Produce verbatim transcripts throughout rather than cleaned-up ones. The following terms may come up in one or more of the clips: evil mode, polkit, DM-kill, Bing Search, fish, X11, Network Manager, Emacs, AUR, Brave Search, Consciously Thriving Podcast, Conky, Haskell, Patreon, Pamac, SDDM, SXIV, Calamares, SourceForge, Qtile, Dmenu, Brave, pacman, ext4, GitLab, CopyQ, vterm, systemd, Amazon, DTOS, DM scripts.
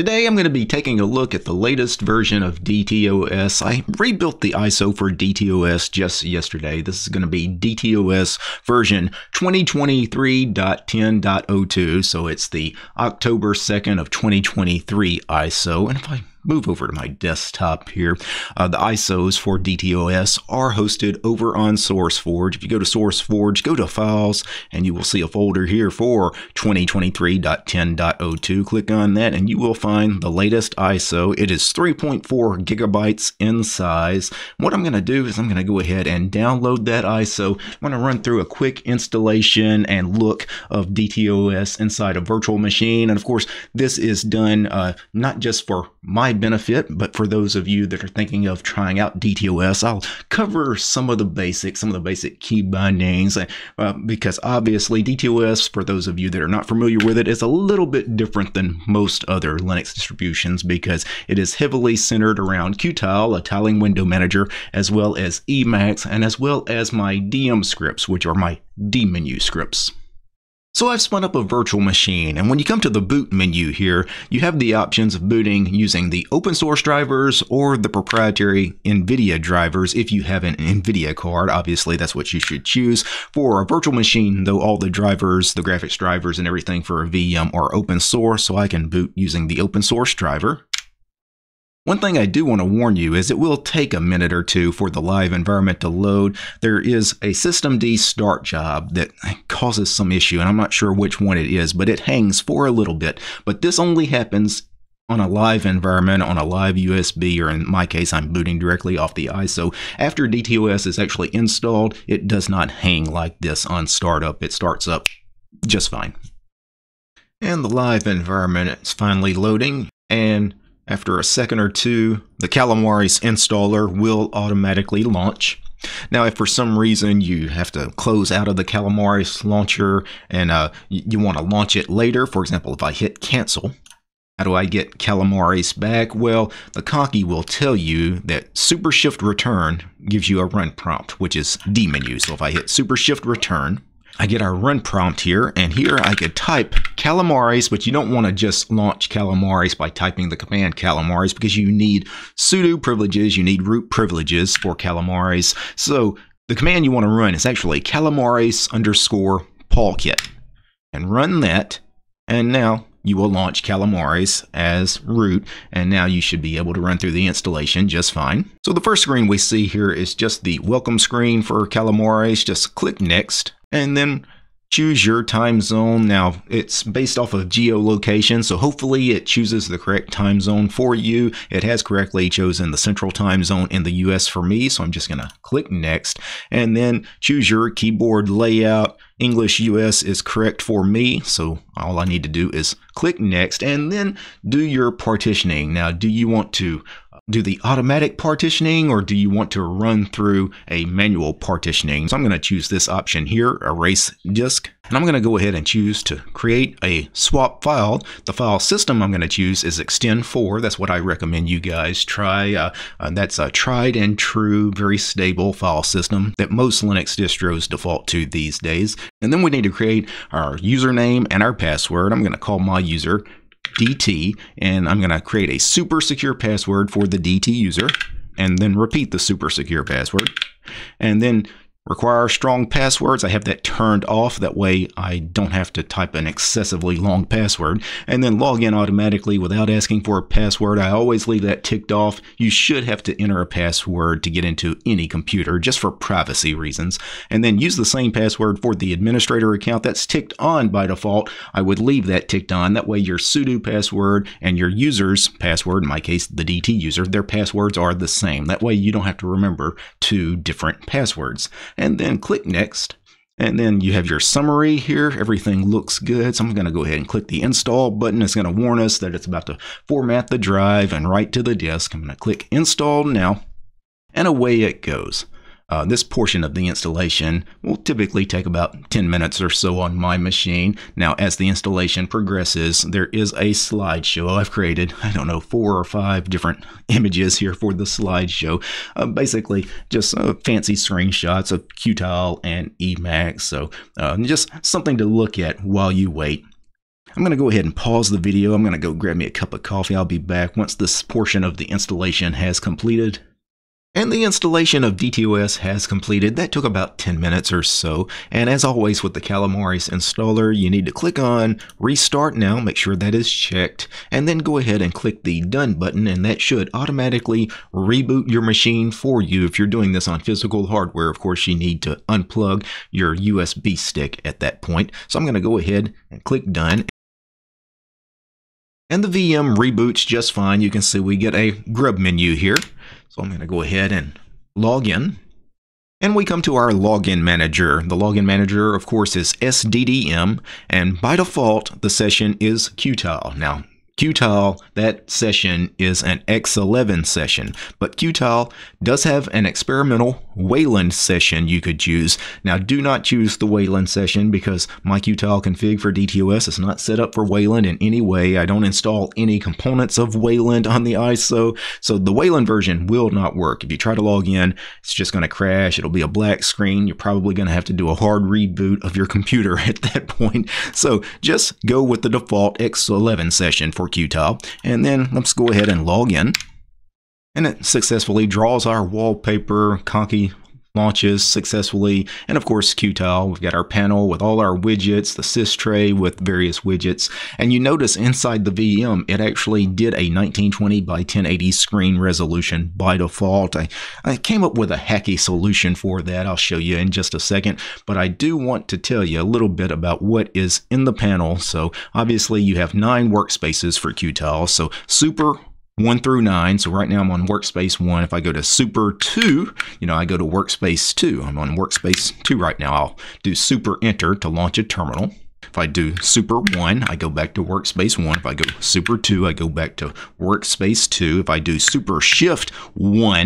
Today I'm going to be taking a look at the latest version of D T O S. I rebuilt the I S O for D T O S just yesterday. This is going to be D T O S version twenty twenty-three point ten point oh two. So it's the October second of twenty twenty-three I S O. And if I move over to my desktop here, uh, the I S Os for D T O S are hosted over on SourceForge. If you go to SourceForge, go to Files, and you will see a folder here for twenty twenty-three point ten point oh two. Click on that, and you will find the latest I S O. It is three point four gigabytes in size. What I'm going to do is I'm going to go ahead and download that I S O. I'm going to run through a quick installation and look of D T O S inside a virtual machine. And of course, this is done uh, not just for my benefit, but for those of you that are thinking of trying out D T O S, I'll cover some of the basics, some of the basic key bindings, uh, because obviously D T O S, for those of you that are not familiar with it, is a little bit different than most other Linux distributions because it is heavily centered around Qtile, a tiling window manager, as well as Emacs, and as well as my D M scripts, which are my Dmenu scripts. So I've spun up a virtual machine, and when you come to the boot menu here, you have the options of booting using the open source drivers or the proprietary NVIDIA drivers if you have an NVIDIA card. Obviously, that's what you should choose. For a virtual machine, though, all the drivers, the graphics drivers and everything for a V M are open source, so I can boot using the open source driver. One thing I do want to warn you is it will take a minute or two for the live environment to load. There is a systemd start job that causes some issue, and I'm not sure which one it is, but it hangs for a little bit. But this only happens on a live environment, on a live U S B, or in my case, I'm booting directly off the I S O. After D T O S is actually installed, it does not hang like this on startup. It starts up just fine. And the live environment is finally loading, and after a second or two, the Calamares installer will automatically launch. Now, if for some reason you have to close out of the Calamares launcher and uh, you want to launch it later, for example, if I hit cancel, how do I get Calamares back? Well, the Cocky will tell you that Super Shift Return gives you a run prompt, which is Dmenu. So if I hit Super Shift Return, I get our run prompt here, and here I could type Calamares, but you don't want to just launch Calamares by typing the command Calamares because you need sudo privileges, you need root privileges for Calamares. So the command you want to run is actually Calamares underscore polkit, and run that, and now you will launch Calamares as root, and now you should be able to run through the installation just fine. So the first screen we see here is just the welcome screen for Calamares. Just click next, and then choose your time zone. Now, it's based off of geolocation, so hopefully it chooses the correct time zone for you. It has correctly chosen the central time zone in the U S for me, so I'm just going to click next, and then choose your keyboard layout. English U S is correct for me, so all I need to do is click next, and then do your partitioning. Now, do you want to do the automatic partitioning, or do you want to run through a manual partitioning? So I'm going to choose this option here, erase disk, and I'm going to go ahead and choose to create a swap file. The file system I'm going to choose is ext four. That's what I recommend you guys try. Uh, uh, that's a tried and true, very stable file system that most Linux distros default to these days. And then we need to create our username and our password. I'm going to call my user D T, and I'm going to create a super secure password for the D T user, and then repeat the super secure password, and then require strong passwords. I have that turned off, that way I don't have to type an excessively long password, and then log in automatically without asking for a password. I always leave that ticked off. You should have to enter a password to get into any computer just for privacy reasons, and then use the same password for the administrator account. That's ticked on by default. I would leave that ticked on, that way your sudo password and your user's password, in my case the D T user, their passwords are the same. That way you don't have to remember two different passwords. And then click next, and then you have your summary here. Everything looks good, so I'm going to go ahead and click the install button. It's going to warn us that it's about to format the drive and write to the disk. I'm going to click install now, and away it goes. Uh, this portion of the installation will typically take about ten minutes or so on my machine. Now, as the installation progresses, there is a slideshow I've created. I don't know, four or five different images here for the slideshow. Uh, basically, just uh, fancy screenshots of Qtile and Emacs. So uh, just something to look at while you wait. I'm going to go ahead and pause the video. I'm going to go grab me a cup of coffee. I'll be back once this portion of the installation has completed. And the installation of D T O S has completed. That took about ten minutes or so. And as always with the Calamares installer, you need to click on Restart Now, make sure that is checked, and then go ahead and click the Done button, and that should automatically reboot your machine for you. If you're doing this on physical hardware, of course, you need to unplug your U S B stick at that point. So I'm going to go ahead and click Done. And the V M reboots just fine. You can see we get a grub menu here. So I'm going to go ahead and log in. And we come to our login manager. The login manager, of course, is S D D M. And by default, the session is Qtile. Now, Qtile, that session is an X eleven session, but Qtile does have an experimental Wayland session you could choose. Now, do not choose the Wayland session because my Qtile config for D T O S is not set up for Wayland in any way. I don't install any components of Wayland on the I S O, so the Wayland version will not work. If you try to log in, it's just going to crash. It'll be a black screen. You're probably going to have to do a hard reboot of your computer at that point. So just go with the default X eleven session for Qtile, and then let's go ahead and log in, and it successfully draws our wallpaper. Conky launches successfully, and of course Qtile, we've got our panel with all our widgets, the sys tray with various widgets, and you notice inside the V M it actually did a nineteen twenty by ten eighty screen resolution by default. I, I came up with a hacky solution for that. I'll show you in just a second, but I do want to tell you a little bit about what is in the panel. So obviously you have nine workspaces for Qtile, so super one through nine. So right now I'm on workspace one. If I go to super two, you know, I go to workspace two. I'm on workspace two right now. I'll do super enter to launch a terminal. If I do super one, I go back to workspace one. If I go super two, I go back to workspace two. If I do super shift one,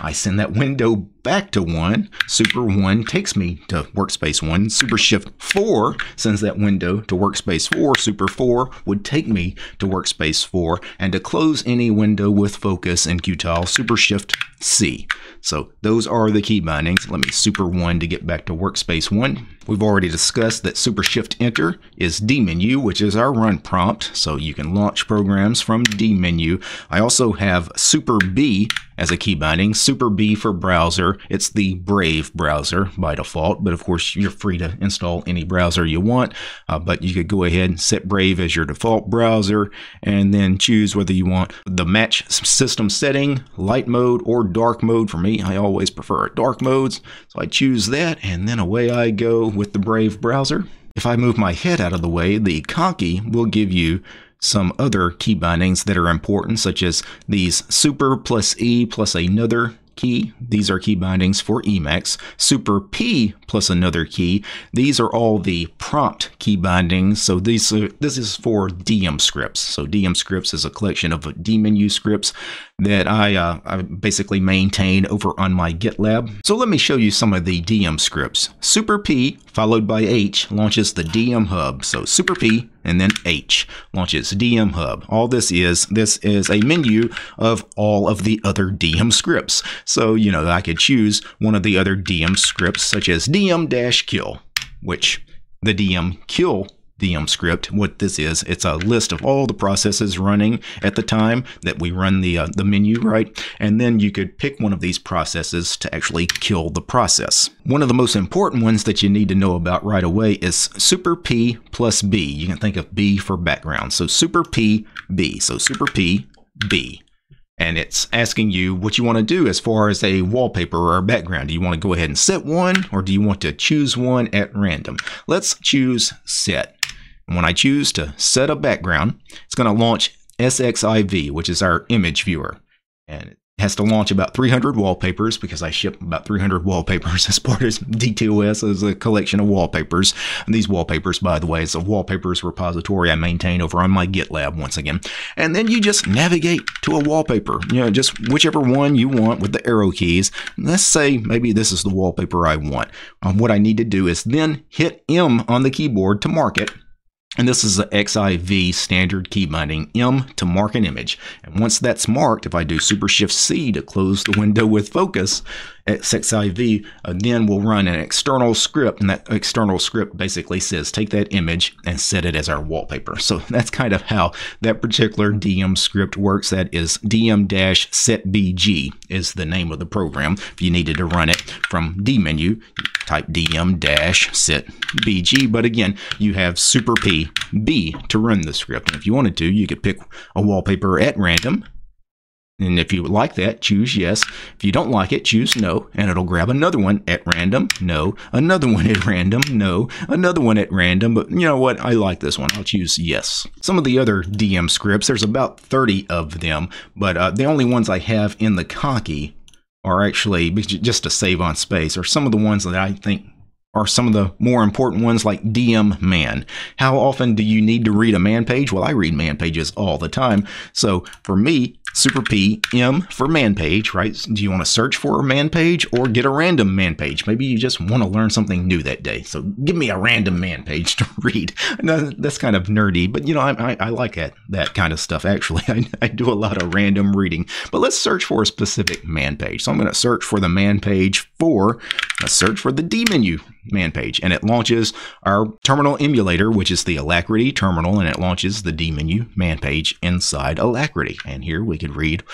I send that window back to one. Super one takes me to workspace one. Super shift four sends that window to workspace four. Super four would take me to workspace four. And to close any window with focus in Qtile, super shift C. So those are the key bindings. Let me super one to get back to workspace one. We've already discussed that super shift enter is Dmenu, which is our run prompt. So you can launch programs from Dmenu. I also have super B as a key binding, super B for browser. It's the Brave browser by default, but of course you're free to install any browser you want, uh, but you could go ahead and set Brave as your default browser and then choose whether you want the match system setting, light mode, or dark mode. For me, I always prefer dark modes, so I choose that, and then away I go with the Brave browser. If I move my head out of the way, the conky will give you some other key bindings that are important, such as these super plus E plus another key. These are key bindings for Emacs. Super P plus another key. These are all the prompt key bindings. So these, uh, this is for D M scripts. So D M scripts is a collection of Dmenu scripts that I, uh, I basically maintain over on my GitLab. So let me show you some of the D M scripts. Super P followed by H launches the D M hub. So super P and then H launches D M hub. All this is, this is a menu of all of the other D M scripts. So, you know, I could choose one of the other D M scripts, such as D M kill, which the D M kill D M script, what this is, it's a list of all the processes running at the time that we run the, uh, the menu, right? And then you could pick one of these processes to actually kill the process. One of the most important ones that you need to know about right away is super P plus B. You can think of B for background. So super P, B. So super P, B. And it's asking you what you want to do as far as a wallpaper or a background. Do you want to go ahead and set one, or do you want to choose one at random? Let's choose set. And when I choose to set a background, it's going to launch S X I V, which is our image viewer. And it has to launch about three hundred wallpapers because I ship about three hundred wallpapers as part of D T O S as a collection of wallpapers. And these wallpapers, by the way, is a wallpapers repository I maintain over on my GitLab once again. And then you just navigate to a wallpaper, you know, just whichever one you want with the arrow keys. Let's say maybe this is the wallpaper I want. Um, what I need to do is then hit M on the keyboard to mark it. And this is the X I V standard key binding, M to mark an image. And once that's marked, if I do super shift C to close the window with focus, X X I V, uh, then we'll run an external script, and that external script basically says take that image and set it as our wallpaper. So that's kind of how that particular D M script works. That is D M setbg is the name of the program. If you needed to run it from Dmenu, type D M setbg, but again, you have super P B to run the script. And if you wanted to, you could pick a wallpaper at random. And if you like that, choose yes. If you don't like it, choose no, and it'll grab another one at random, no, another one at random, no, another one at random, but you know what, I like this one, I'll choose yes. Some of the other D M scripts, there's about thirty of them, but uh, the only ones I have in the cocky are actually, just to save on space, are some of the ones that I think are some of the more important ones, like D M man. How often do you need to read a man page? Well, I read man pages all the time. So for me, super P, M for man page, right? Do you want to search for a man page or get a random man page? Maybe you just want to learn something new that day. So give me a random man page to read. Now, that's kind of nerdy, but you know, I, I, I like that, that kind of stuff. Actually, I, I do a lot of random reading, but let's search for a specific man page. So I'm going to search for the man page for, let's search for the Dmenu man page, and it launches our terminal emulator, which is the Alacritty terminal, and it launches the Dmenu man page inside Alacritty. And here we can read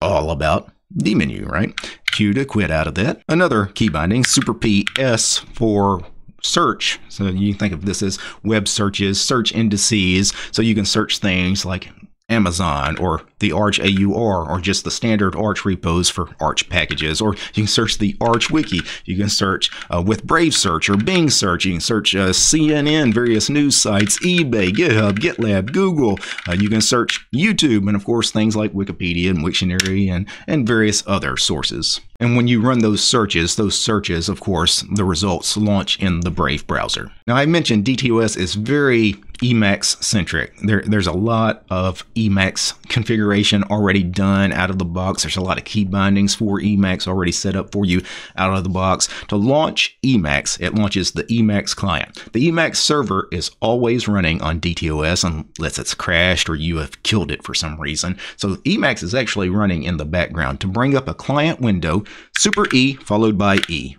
all about Dmenu, right? Q to quit out of that. Another key binding, super P S for search. So you can think of this as web searches, search indices, so you can search things like Amazon or the Arch A U R, or just the standard Arch repos for Arch packages, or you can search the Arch Wiki. You can search uh, with Brave Search or Bing Search. You can search uh, C N N, various news sites, eBay, GitHub, GitLab, Google. Uh, you can search YouTube, and of course things like Wikipedia and Wiktionary and, and various other sources. And when you run those searches, those searches, of course, the results launch in the Brave browser. Now, I mentioned D T O S is very Emacs centric. There, there's a lot of Emacs configuration already done out of the box. There's a lot of key bindings for Emacs already set up for you out of the box. To launch Emacs, it launches the Emacs client. The Emacs server is always running on D T O S unless it's crashed or you have killed it for some reason. So Emacs is actually running in the background. To bring up a client window, super E followed by E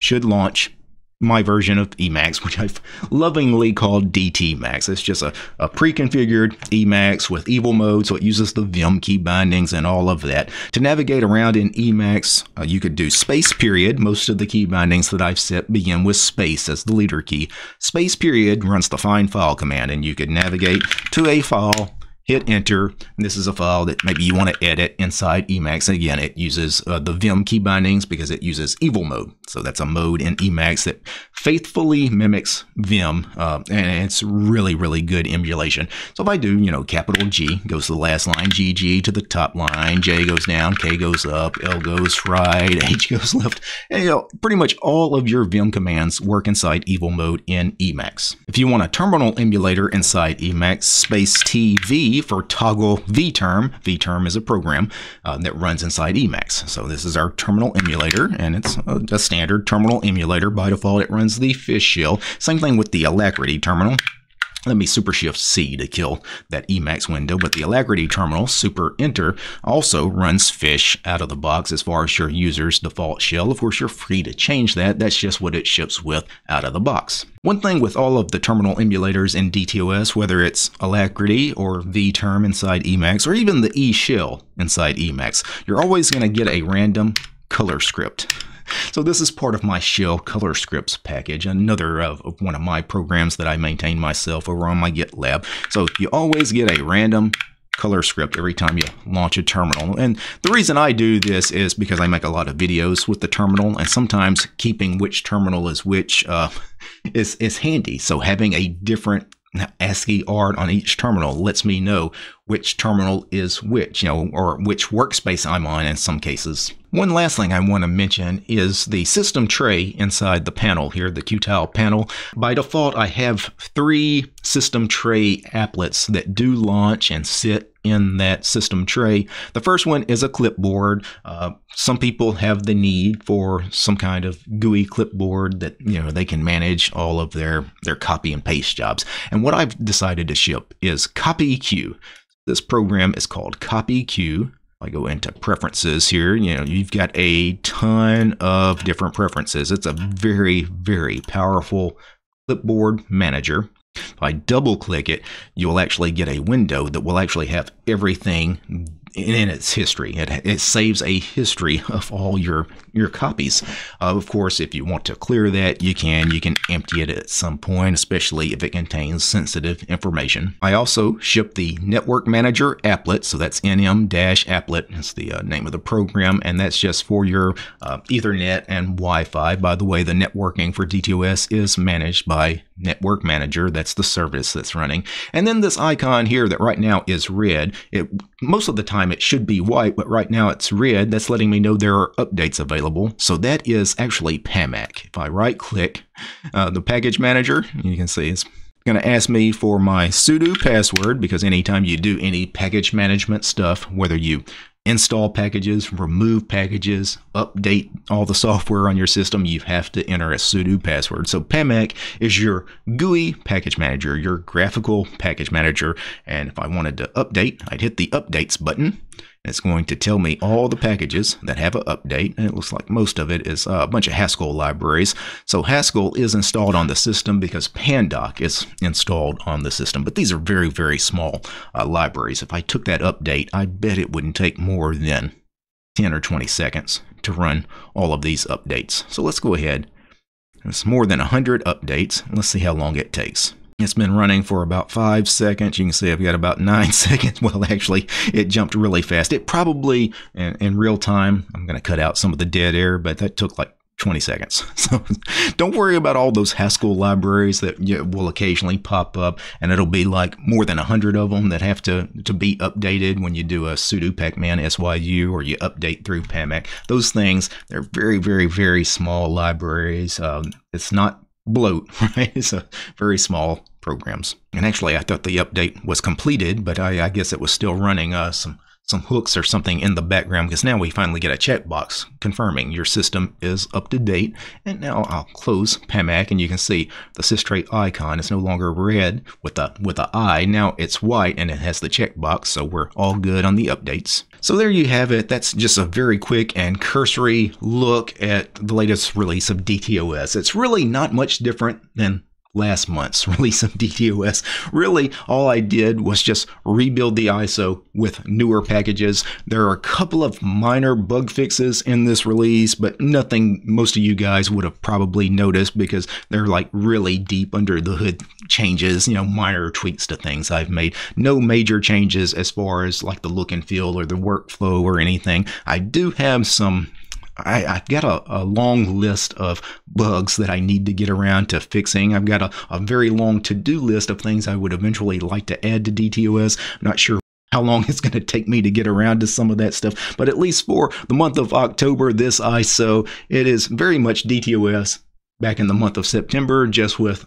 should launch my version of Emacs, which I've lovingly called D T Max. It's just a, a pre-configured Emacs with evil mode, so it uses the Vim key bindings and all of that. To navigate around in Emacs, uh, you could do space period. Most of the key bindings that I've set begin with space as the leader key. Space period runs the find file command, and you could navigate to a file, hit enter. This is a file that maybe you want to edit inside Emacs. And again, it uses uh, the Vim key bindings because it uses evil mode. So that's a mode in Emacs that faithfully mimics Vim. Uh, and it's really, really good emulation. So if I do, you know, capital G goes to the last line, G G to the top line, J goes down, K goes up, L goes right, H goes left. And, you know, pretty much all of your Vim commands work inside evil mode in Emacs. If you want a terminal emulator inside Emacs, space T V for toggle vterm. Vterm is a program uh, that runs inside Emacs. So this is our terminal emulator, and it's a, a standard terminal emulator. By default, it runs the fish shell. Same thing with the Alacritty terminal. Let me super shift C to kill that Emacs window, but the Alacritty terminal, super enter, also runs fish out of the box as far as your user's default shell. Of course, you're free to change that. That's just what it ships with out of the box. One thing with all of the terminal emulators in D T O S, whether it's Alacritty or vterm inside Emacs, or even the eshell inside Emacs, you're always going to get a random color script. So this is part of my shell color scripts package, another of, of one of my programs that I maintain myself over on my GitLab. So you always get a random color script every time you launch a terminal. And the reason I do this is because I make a lot of videos with the terminal, and sometimes keeping which terminal is which uh, is, is handy. So having a different ASCII art on each terminal lets me know which terminal is which, you know, or which workspace I'm on in some cases. One last thing I want to mention is the system tray inside the panel here, the Qtile panel. By default, I have three system tray applets that do launch and sit in that system tray. The first one is a clipboard. Uh, some people have the need for some kind of G U I clipboard that, you know, they can manage all of their, their copy and paste jobs. And what I've decided to ship is CopyQ. This program is called CopyQ. I go into preferences here, you know, you've got a ton of different preferences. It's a very, very powerful clipboard manager. If I double click it, you'll actually get a window that will actually have everything in its history. It, it saves a history of all your, your copies. Uh, of course, if you want to clear that, you can. You can empty it at some point, especially if it contains sensitive information. I also ship the Network Manager applet, so that's N M dash applet. That's the uh, name of the program, and that's just for your uh, Ethernet and Wi-Fi. By the way, the networking for D T O S is managed by Network Manager. That's the service that's running. And then this icon here that right now is red, it most of the time it should be white, but right now it's red. That's letting me know there are updates available. So that is actually Pamac. If I right click uh, the package manager, you can see it's going to ask me for my sudo password, because anytime you do any package management stuff, whether you install packages, remove packages, update all the software on your system, you have to enter a sudo password. So Pamac is your G U I package manager, your graphical package manager. And if I wanted to update, I'd hit the updates button. It's going to tell me all the packages that have an update, and it looks like most of it is a bunch of Haskell libraries. So Haskell is installed on the system because Pandoc is installed on the system, but these are very, very small uh, libraries. If I took that update, I bet it wouldn't take more than ten or twenty seconds to run all of these updates. So let's go ahead. It's more than one hundred updates. Let's see how long it takes. It's been running for about five seconds. You can see I've got about nine seconds. Well, actually, it jumped really fast. It probably, in, in real time, I'm going to cut out some of the dead air, but that took like twenty seconds. So don't worry about all those Haskell libraries that you, will occasionally pop up, and it'll be like more than one hundred of them that have to, to be updated when you do a sudo pacman syu or you update through Pamac. Those things, they're very, very, very small libraries. Um, it's not bloat, right? It's a very small programs. And actually, I thought the update was completed, but I, I guess it was still running uh, some some hooks or something in the background, because now we finally get a checkbox confirming your system is up to date. And now I'll close Pamac, and you can see the systrate icon is no longer red with a with an eye. Now it's white, and it has the checkbox, so we're all good on the updates. So there you have it. That's just a very quick and cursory look at the latest release of D T O S. It's really not much different than last month's release of D T O S. Really, all I did was just rebuild the I S O with newer packages. There are a couple of minor bug fixes in this release, but nothing most of you guys would have probably noticed, because they're like really deep under the hood changes, you know, minor tweaks to things I've made. No major changes as far as like the look and feel or the workflow or anything. I do have some I, I've got a, a long list of bugs that I need to get around to fixing. I've got a, a very long to-do list of things I would eventually like to add to D T O S. I'm not sure how long it's going to take me to get around to some of that stuff, but at least for the month of October, this I S O, it is very much D T O S back in the month of September, just with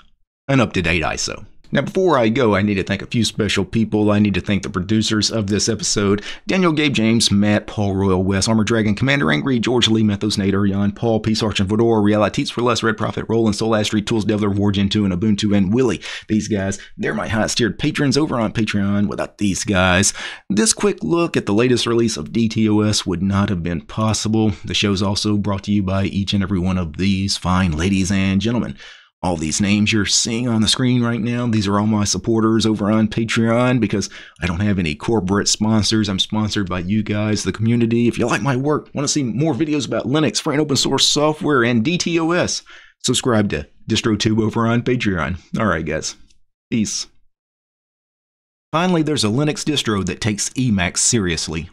an up-to-date I S O. Now, before I go, I need to thank a few special people. I need to thank the producers of this episode: Daniel, Gabe, James, Matt, Paul, Royal, West, Armor Dragon, Commander Angry, George, Lee, Methos, Nate, Jan, Paul, Peace, Arch, and Fedora, Realities for Less, Red Prophet, Roland, Soul, Astrid, Tools, Devler, Wargen two, and Ubuntu, and Willie. These guys, they're my highest tiered patrons over on Patreon. Without these guys, this quick look at the latest release of D T O S would not have been possible. The show's also brought to you by each and every one of these fine ladies and gentlemen. All these names you're seeing on the screen right now, these are all my supporters over on Patreon, because I don't have any corporate sponsors. I'm sponsored by you guys, the community. If you like my work, want to see more videos about Linux, free and open source software, and D T O S, subscribe to DistroTube over on Patreon. All right, guys. Peace. Finally, there's a Linux distro that takes Emacs seriously.